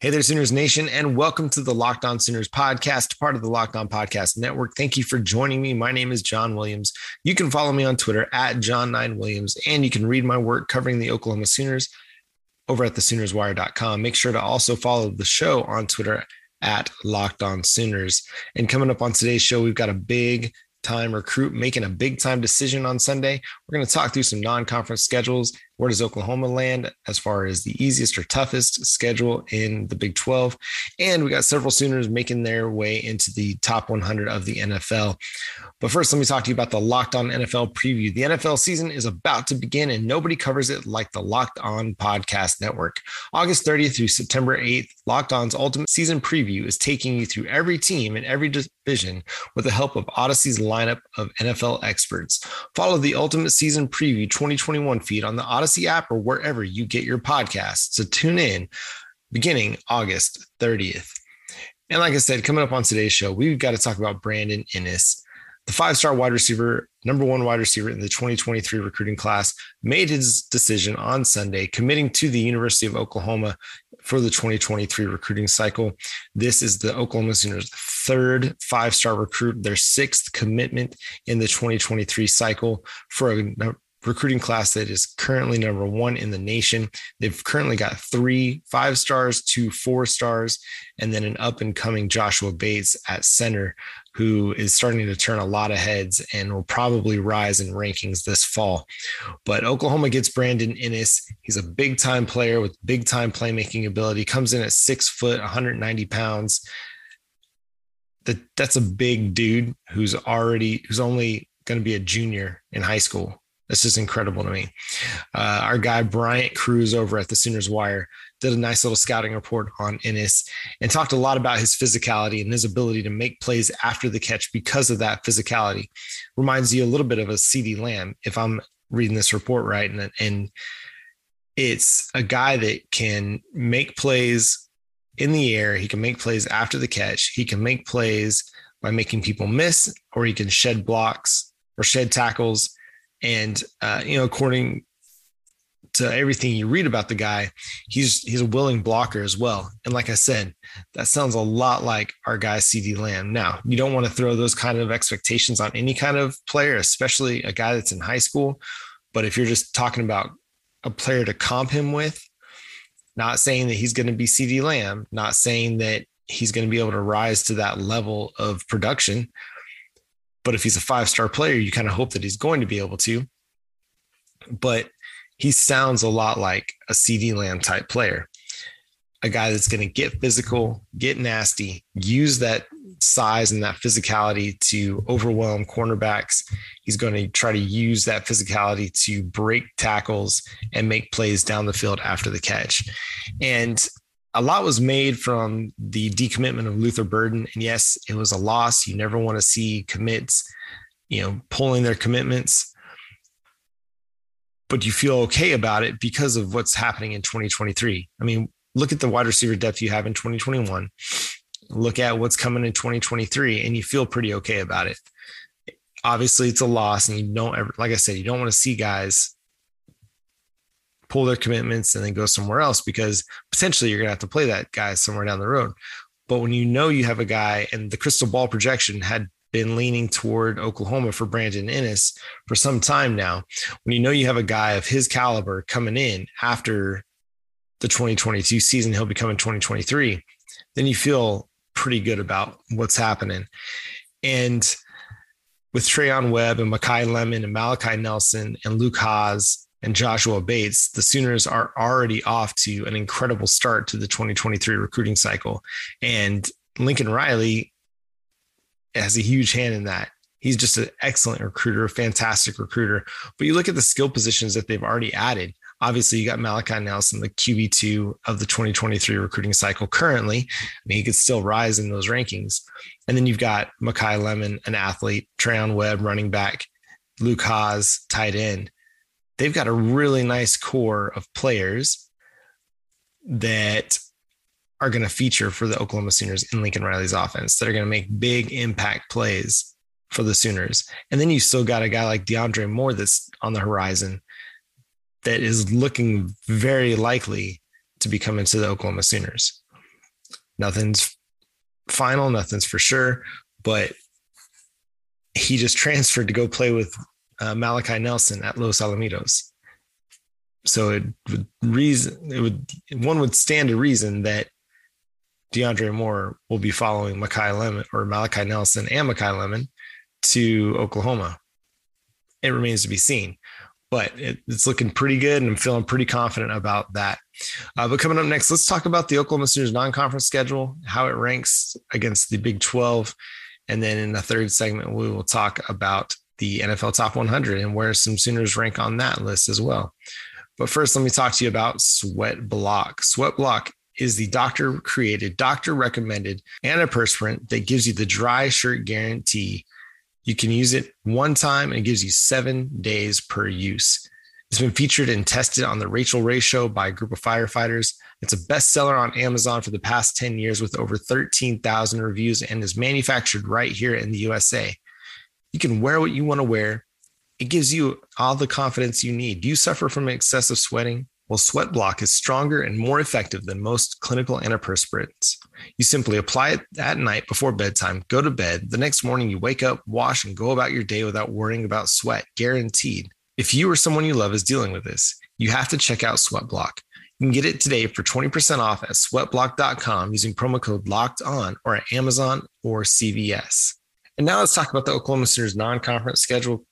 Hey there, Sooners Nation, and welcome to the Locked On Sooners podcast, part of the Locked On Podcast Network. Thank you for joining me. My name is John Williams. You can follow me on Twitter at John9Williams, and you can read my work covering the Oklahoma Sooners over at thesoonerswire.com. Make sure to also follow the show on Twitter at Locked On Sooners. And coming up on today's show, we've got a big time recruit making a big time decision on Sunday. We're going to talk through some non-conference schedules. Where does Oklahoma land as far as the easiest or toughest schedule in the Big 12? And we got several Sooners making their way into the top 100 of the NFL. But first, let me talk to you about the Locked On NFL preview. The NFL season is about to begin, and nobody covers it like the Locked On Podcast Network. August 30th through September 8th, Locked On's ultimate season preview is taking you through every team and every division with the help of Odyssey's lineup of NFL experts. Follow the Ultimate Season Preview 2021 feed on the Odyssey app or wherever you get your podcasts. So tune in beginning August 30th. And like I said, coming up on today's show, we've got to talk about Brandon Inniss, the five-star wide receiver, number one wide receiver in the 2023 recruiting class, made his decision on Sunday, committing to the University of Oklahoma for the 2023 recruiting cycle. This is the Oklahoma Sooners' third five-star recruit, their sixth commitment in the 2023 cycle for a recruiting class that is currently number one in the nation. They've currently got 3 5-stars, 2 4-stars, and then an up-and-coming Joshua Bates at center, who is starting to turn a lot of heads and will probably rise in rankings this fall. But Oklahoma gets Brandon Inniss. He's a big-time player with big-time playmaking ability. Comes in at 6 foot, 190 pounds. That's a big dude who's only going to be a junior in high school. That's just incredible to me. Our guy Bryant Cruz over at the Sooners Wire did a nice little scouting report on Inniss and talked a lot about his physicality and his ability to make plays after the catch because of that physicality. Reminds you a little bit of a CeeDee Lamb, if I'm reading this report right. And it's a guy that can make plays in the air. He can make plays after the catch. He can make plays by making people miss, or he can shed blocks or shed tackles. And, according to everything you read about the guy, he's a willing blocker as well. And like I said, that sounds a lot like our guy CeeDee Lamb. Now, you don't want to throw those kind of expectations on any kind of player, especially a guy that's in high school. But if you're just talking about a player to comp him with, not saying that he's going to be CeeDee Lamb, not saying that he's going to be able to rise to that level of production, but if he's a five-star player, you kind of hope that he's going to be able to. But he sounds a lot like a CeeDee Lamb type player, a guy that's going to get physical, get nasty, use that size and that physicality to overwhelm cornerbacks. He's going to try to use that physicality to break tackles and make plays down the field after the catch. And a lot was made from the decommitment of Luther Burden. And yes, it was a loss. You never want to see commits, pulling their commitments, but you feel okay about it because of what's happening in 2023. I mean, look at the wide receiver depth you have in 2021, look at what's coming in 2023, and you feel pretty okay about it. Obviously it's a loss, and you don't want to see guys pull their commitments and then go somewhere else, because potentially you're going to have to play that guy somewhere down the road. But when you have a guy, and the crystal ball projection had been leaning toward Oklahoma for Brandon Inniss for some time now, when you have a guy of his caliber coming in after the 2022 season, he'll be coming 2023, then you feel pretty good about what's happening. And with Trayon Webb and Makai Lemon and Malachi Nelson and Luke Haas and Joshua Bates, the Sooners are already off to an incredible start to the 2023 recruiting cycle. And Lincoln Riley has a huge hand in that. He's just an excellent recruiter, a fantastic recruiter. But you look at the skill positions that they've already added. Obviously, you got Malachi Nelson, the QB2 of the 2023 recruiting cycle currently. He could still rise in those rankings. And then you've got Makai Lemon, an athlete, Trayon Webb, running back, Luke Haas, tight end. They've got a really nice core of players that are going to feature for the Oklahoma Sooners in Lincoln Riley's offense, that are going to make big impact plays for the Sooners. And then you still got a guy like DeAndre Moore that's on the horizon that is looking very likely to be coming to the Oklahoma Sooners. Nothing's final, nothing's for sure, but he just transferred to go play with Malachi Nelson at Los Alamitos. So one would stand to reason that DeAndre Moore will be following Makai Lemon or Malachi Nelson and Makai Lemon to Oklahoma. It remains to be seen, but it's looking pretty good, and I'm feeling pretty confident about that. But coming up next, let's talk about the Oklahoma Sooners non-conference schedule, how it ranks against the Big 12. And then in the third segment, we will talk about the NFL Top 100 and where some Sooners rank on that list as well. But first, let me talk to you about Sweat Block. Sweat Block is the doctor-created, doctor-recommended antiperspirant that gives you the dry shirt guarantee. You can use it one time and it gives you 7 days per use. It's been featured and tested on the Rachel Ray Show by a group of firefighters. It's a bestseller on Amazon for the past 10 years with over 13,000 reviews and is manufactured right here in the USA. You can wear what you want to wear. It gives you all the confidence you need. Do you suffer from excessive sweating? Well, Sweat Block is stronger and more effective than most clinical antiperspirants. You simply apply it at night before bedtime, go to bed. The next morning, you wake up, wash, and go about your day without worrying about sweat, guaranteed. If you or someone you love is dealing with this, you have to check out Sweat Block. You can get it today for 20% off at sweatblock.com using promo code LOCKEDON or at Amazon or CVS. And now let's talk about the Oklahoma Sooners non-conference schedule.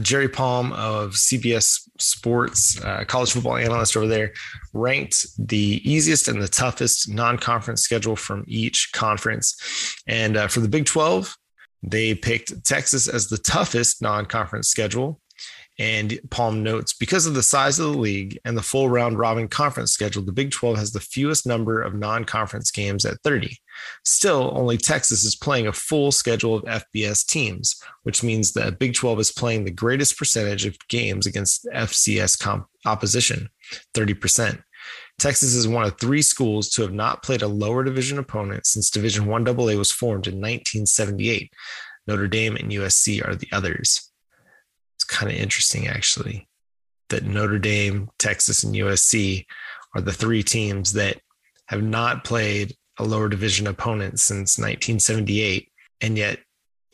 Jerry Palm of CBS Sports, college football analyst over there, ranked the easiest and the toughest non-conference schedule from each conference. And for the Big 12, they picked Texas as the toughest non-conference schedule. And Palm notes, because of the size of the league and the full round robin conference schedule, the Big 12 has the fewest number of non-conference games at 30. Still, only Texas is playing a full schedule of FBS teams, which means the Big 12 is playing the greatest percentage of games against FCS opposition, 30%. Texas is one of three schools to have not played a lower division opponent since Division I AA was formed in 1978. Notre Dame and USC are the others. It's kind of interesting, actually, that Notre Dame, Texas, and USC are the three teams that have not played a lower division opponent since 1978. And yet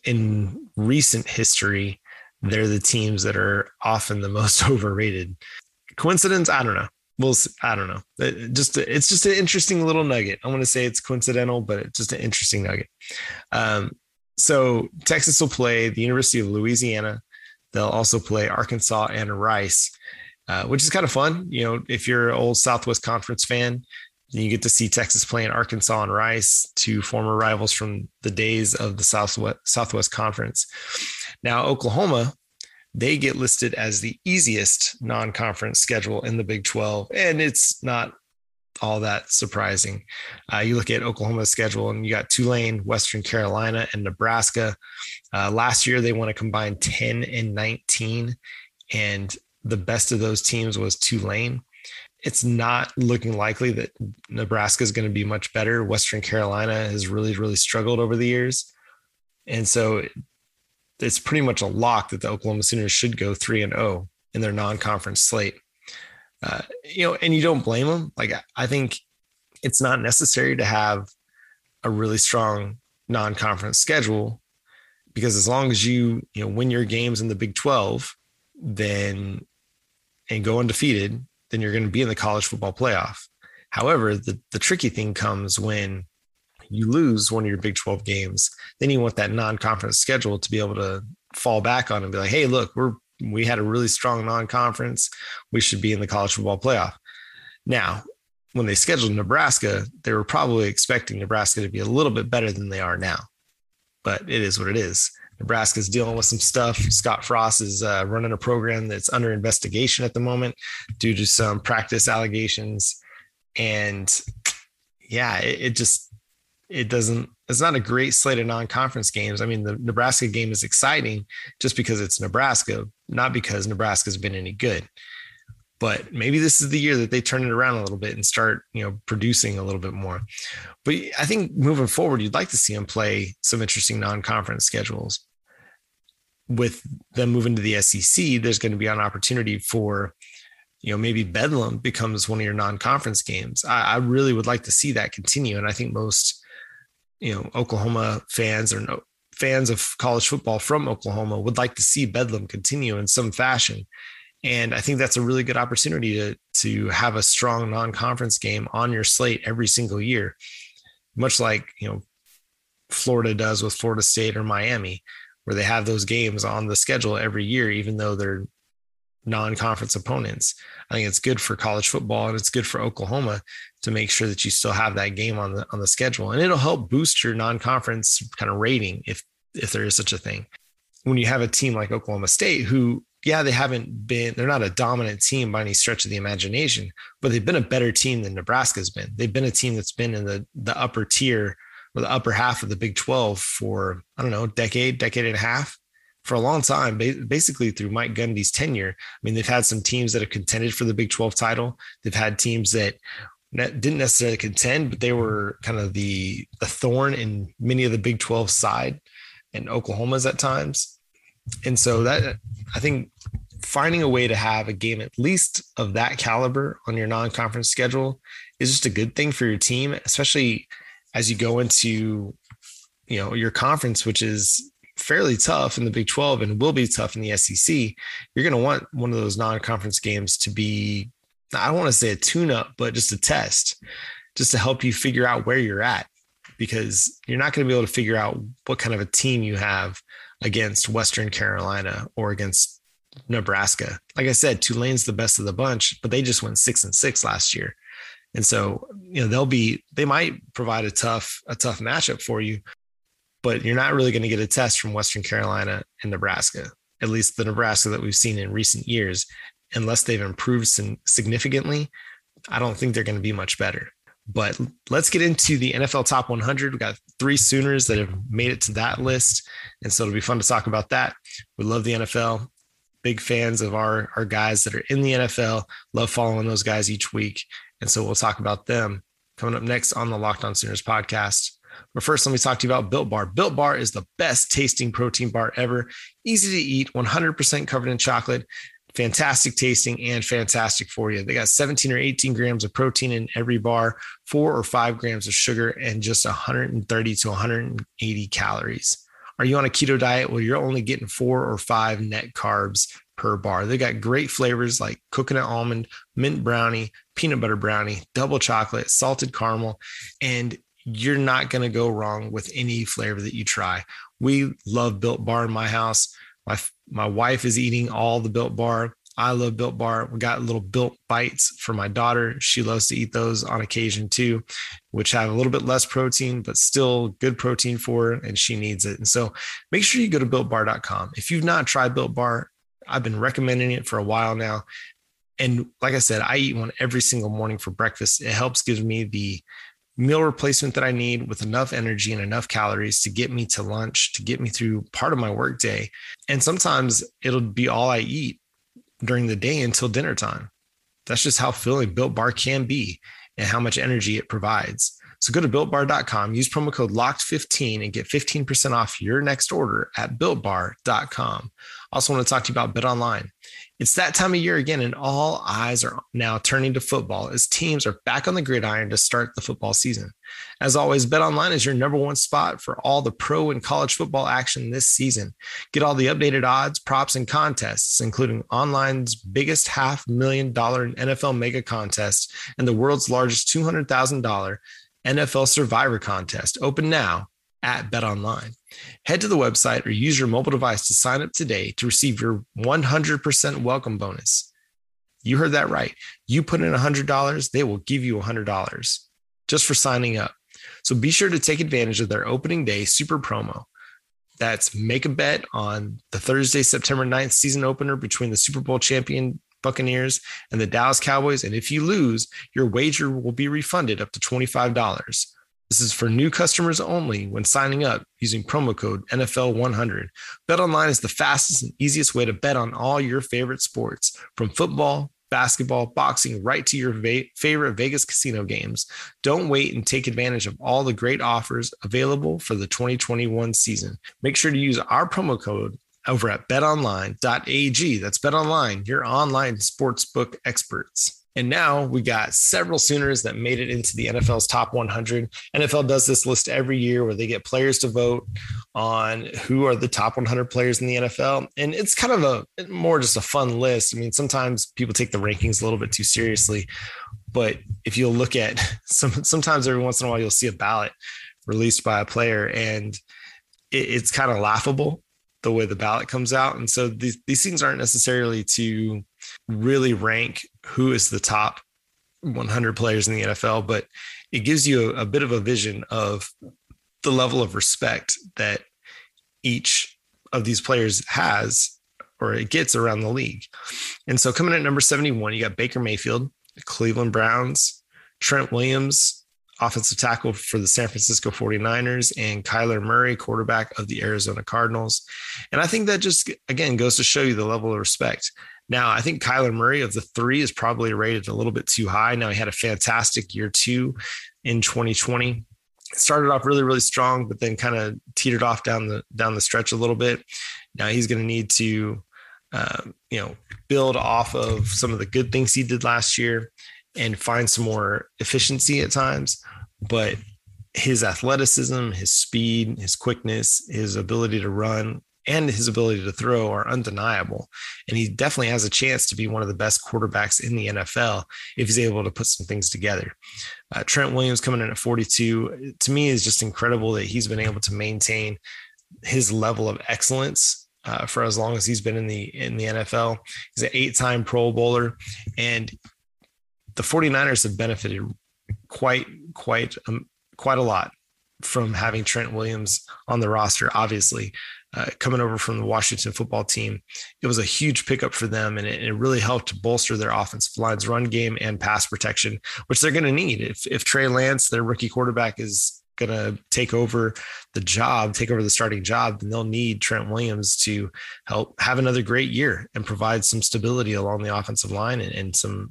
in recent history, they're the teams that are often the most overrated. Coincidence? I don't know. We'll see. I don't know. It's just an interesting little nugget. I want to say it's coincidental, but it's just an interesting nugget. So Texas will play the University of Louisiana. They'll also play Arkansas and Rice, which is kind of fun. You know, if you're an old Southwest Conference fan, you get to see Texas playing Arkansas and Rice, two former rivals from the days of the Southwest Conference. Now, Oklahoma, they get listed as the easiest non-conference schedule in the Big 12, and it's not all that surprising. You look at Oklahoma's schedule, and you got Tulane, Western Carolina, and Nebraska. Last year, they won a combined 10 and 19, and the best of those teams was Tulane. It's not looking likely that Nebraska is going to be much better. Western Carolina has really, really struggled over the years. And so it's pretty much a lock that the Oklahoma Sooners should go 3-0 in their non-conference slate. And you don't blame them. Like, I think it's not necessary to have a really strong non-conference schedule, because as long as you win your games in the Big 12, then and go undefeated, then you're going to be in the college football playoff. However, the tricky thing comes when you lose one of your Big 12 games, then you want that non-conference schedule to be able to fall back on and be like, hey, look, we had a really strong non-conference. We should be in the college football playoff. Now, when they scheduled Nebraska, they were probably expecting Nebraska to be a little bit better than they are now, but it is what it is. Nebraska's dealing with some stuff. Scott Frost is running a program that's under investigation at the moment due to some practice allegations. And yeah, it doesn't it's not a great slate of non-conference games. I mean, the Nebraska game is exciting just because it's Nebraska, not because Nebraska's been any good. But maybe this is the year that they turn it around a little bit and start, you know, producing a little bit more. But I think moving forward, you'd like to see them play some interesting non-conference schedules. With them moving to the SEC, there's going to be an opportunity for, you know, maybe Bedlam becomes one of your non-conference games. I really would like to see that continue. And I think most, you know, Oklahoma fans or fans of college football from Oklahoma would like to see Bedlam continue in some fashion. And I think that's a really good opportunity to have a strong non-conference game on your slate every single year, much like, you know, Florida does with Florida State or Miami, where they have those games on the schedule every year, even though they're non-conference opponents. I think it's good for college football and it's good for Oklahoma to make sure that you still have that game on the schedule. And it'll help boost your non-conference kind of rating if there is such a thing. When you have a team like Oklahoma State who, yeah, they're not a dominant team by any stretch of the imagination, but they've been a better team than Nebraska's been. They've been a team that's been in the upper tier or the upper half of the Big 12 for, I don't know, decade and a half, for a long time, basically through Mike Gundy's tenure. I mean, they've had some teams that have contended for the Big 12 title. They've had teams that didn't necessarily contend, but they were kind of the thorn in many of the Big 12 side and Oklahoma's at times. And so that, I think, finding a way to have a game at least of that caliber on your non-conference schedule is just a good thing for your team, especially as you go into, you know, your conference, which is fairly tough in the Big 12 and will be tough in the SEC. You're going to want one of those non-conference games to be, I don't want to say a tune-up, but just a test, just to help you figure out where you're at, because you're not going to be able to figure out what kind of a team you have against Western Carolina or against Nebraska. Like I said, Tulane's the best of the bunch, but they just went 6-6 last year. And so, you know, they might provide a tough matchup for you, but you're not really going to get a test from Western Carolina and Nebraska, at least the Nebraska that we've seen in recent years, unless they've improved significantly. I don't think they're going to be much better. But let's get into the NFL Top 100. We've got 3 Sooners that have made it to that list, and so it'll be fun to talk about that. We love the NFL. Big fans of our guys that are in the NFL. Love following those guys each week, and so we'll talk about them coming up next on the Locked On Sooners podcast. But first, let me talk to you about Built Bar. Built Bar is the best tasting protein bar ever. Easy to eat, 100% covered in chocolate. Fantastic tasting and fantastic for you. They got 17 or 18 grams of protein in every bar, 4 or 5 grams of sugar, and just 130 to 180 calories. Are you on a keto diet? Well, you're only getting 4 or 5 net carbs per bar. They got great flavors like coconut almond, mint brownie, peanut butter brownie, double chocolate, salted caramel, and you're not going to go wrong with any flavor that you try. We love Built Bar in my house. My wife is eating all the Built Bar. I love Built Bar. We got little Built Bites for my daughter. She loves to eat those on occasion too, which have a little bit less protein, but still good protein for her, and she needs it. And so make sure you go to BuiltBar.com. If you've not tried Built Bar, I've been recommending it for a while now. And like I said, I eat one every single morning for breakfast. It helps give me the meal replacement that I need with enough energy and enough calories to get me to lunch, to get me through part of my workday. And sometimes it'll be all I eat during the day until dinner time. That's just how filling Built Bar can be and how much energy it provides. So go to BuiltBar.com, use promo code LOCKED15 and get 15% off your next order at BuiltBar.com. Also want to talk to you about BetOnline. It's that time of year again, and all eyes are now turning to football as teams are back on the gridiron to start the football season. As always, BetOnline is your number one spot for all the pro and college football action this season. Get all the updated odds, props, and contests, including online's biggest $500,000 NFL mega contest and the world's largest $200,000 NFL Survivor contest, open now at BetOnline. Head to the website or use your mobile device to sign up today to receive your 100% welcome bonus. You heard that right. You put in $100, they will give you $100 just for signing up. So be sure to take advantage of their opening day super promo. That's make a bet on the Thursday, September 9th season opener between the Super Bowl champion Buccaneers and the Dallas Cowboys. And if you lose, your wager will be refunded up to $25. This is for new customers only when signing up using promo code NFL100. BetOnline is the fastest and easiest way to bet on all your favorite sports, from football, basketball, boxing, right to your favorite Vegas casino games. Don't wait and take advantage of all the great offers available for the 2021 season. Make sure to use our promo code over at betonline.ag. That's BetOnline, your online sportsbook experts. And now we got several Sooners that made it into the NFL's top 100. NFL does this list every year where they get players to vote on who are the top 100 players in the NFL. And it's kind of a more just a fun list. I mean, sometimes people take the rankings a little bit too seriously, but if you'll look at sometimes every once in a while, you'll see a ballot released by a player and it's kind of laughable the way the ballot comes out. And so these things aren't necessarily to really rank who is the top 100 players in the NFL, but it gives you a bit of a vision of the level of respect that each of these players has, or it gets around the league. And so coming at number 71, you got Baker Mayfield, the Cleveland Browns, Trent Williams, offensive tackle for the San Francisco 49ers, and Kyler Murray, quarterback of the Arizona Cardinals. And I think that just, again, goes to show you the level of respect. Now, I think Kyler Murray of the three is probably rated a little bit too high. Now, he had a fantastic year two in 2020. It started off really, really strong, but then kind of teetered off down the stretch a little bit. Now he's going to need to, build off of some of the good things he did last year and find some more efficiency at times. But his athleticism, his speed, his quickness, his ability to run, and his ability to throw are undeniable. And he definitely has a chance to be one of the best quarterbacks in the NFL if he's able to put some things together. Trent Williams coming in at 42, to me, is just incredible that he's been able to maintain his level of excellence for as long as he's been in the NFL. He's an 8-time Pro Bowler, and the 49ers have benefited quite a lot from having Trent Williams on the roster, obviously. Coming over from the Washington football team, it was a huge pickup for them, and it really helped to bolster their offensive line's run game and pass protection, which they're going to need. If Trey Lance, their rookie quarterback, is going to take over the starting job, then they'll need Trent Williams to help have another great year and provide some stability along the offensive line and some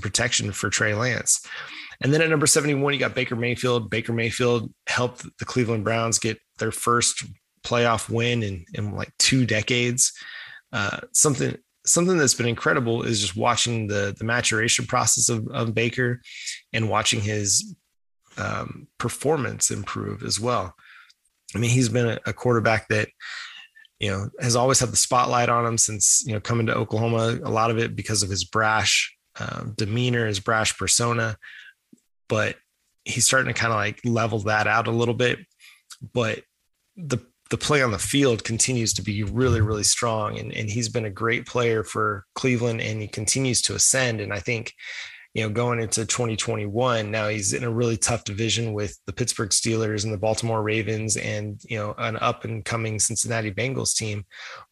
protection for Trey Lance. And then at number 71, you got Baker Mayfield. Baker Mayfield helped the Cleveland Browns get their first playoff win in like 2 decades. Something that's been incredible is just watching the maturation process of Baker and watching his performance improve as well. I mean, he's been a quarterback that, has always had the spotlight on him since, coming to Oklahoma, a lot of it because of his brash demeanor, his brash persona, but he's starting to kind of like level that out a little bit. But the play on the field continues to be really, really strong. And he's been a great player for Cleveland, and he continues to ascend. And I think, going into 2021, now he's in a really tough division with the Pittsburgh Steelers and the Baltimore Ravens and, an up and coming Cincinnati Bengals team.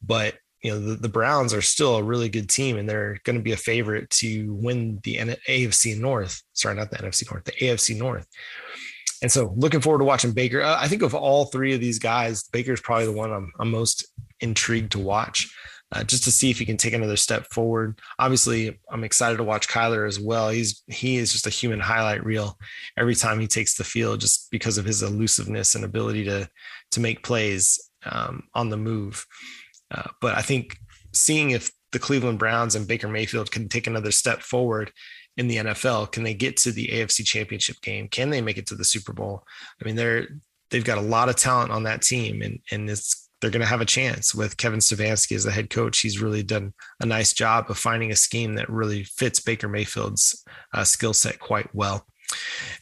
But, the Browns are still a really good team, and they're going to be a favorite to win the AFC North. Sorry, not the NFC North, the AFC North. And so looking forward to watching Baker. I think of all three of these guys, Baker's probably the one I'm most intrigued to watch, just to see if he can take another step forward. Obviously, I'm excited to watch Kyler as well. He is just a human highlight reel every time he takes the field, just because of his elusiveness and ability to make plays on the move. But I think seeing if the Cleveland Browns and Baker Mayfield can take another step forward in the NFL, can they get to the AFC Championship game? Can they make it to the Super Bowl? I mean, they've got a lot of talent on that team, and they're going to have a chance with Kevin Stefanski as the head coach. He's really done a nice job of finding a scheme that really fits Baker Mayfield's skill set quite well.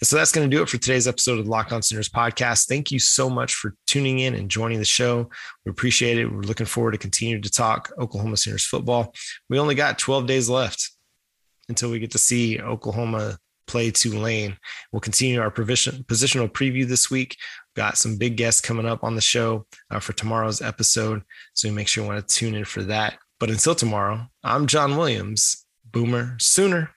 And so that's going to do it for today's episode of the Locked On Sooners podcast. Thank you so much for tuning in and joining the show. We appreciate it. We're looking forward to continuing to talk Oklahoma Sooners football. We only got 12 days left until we get to see Oklahoma play Tulane. We'll continue our positional preview this week. We've got some big guests coming up on the show for tomorrow's episode, so make sure you want to tune in for that. But until tomorrow, I'm John Williams, Boomer Sooner.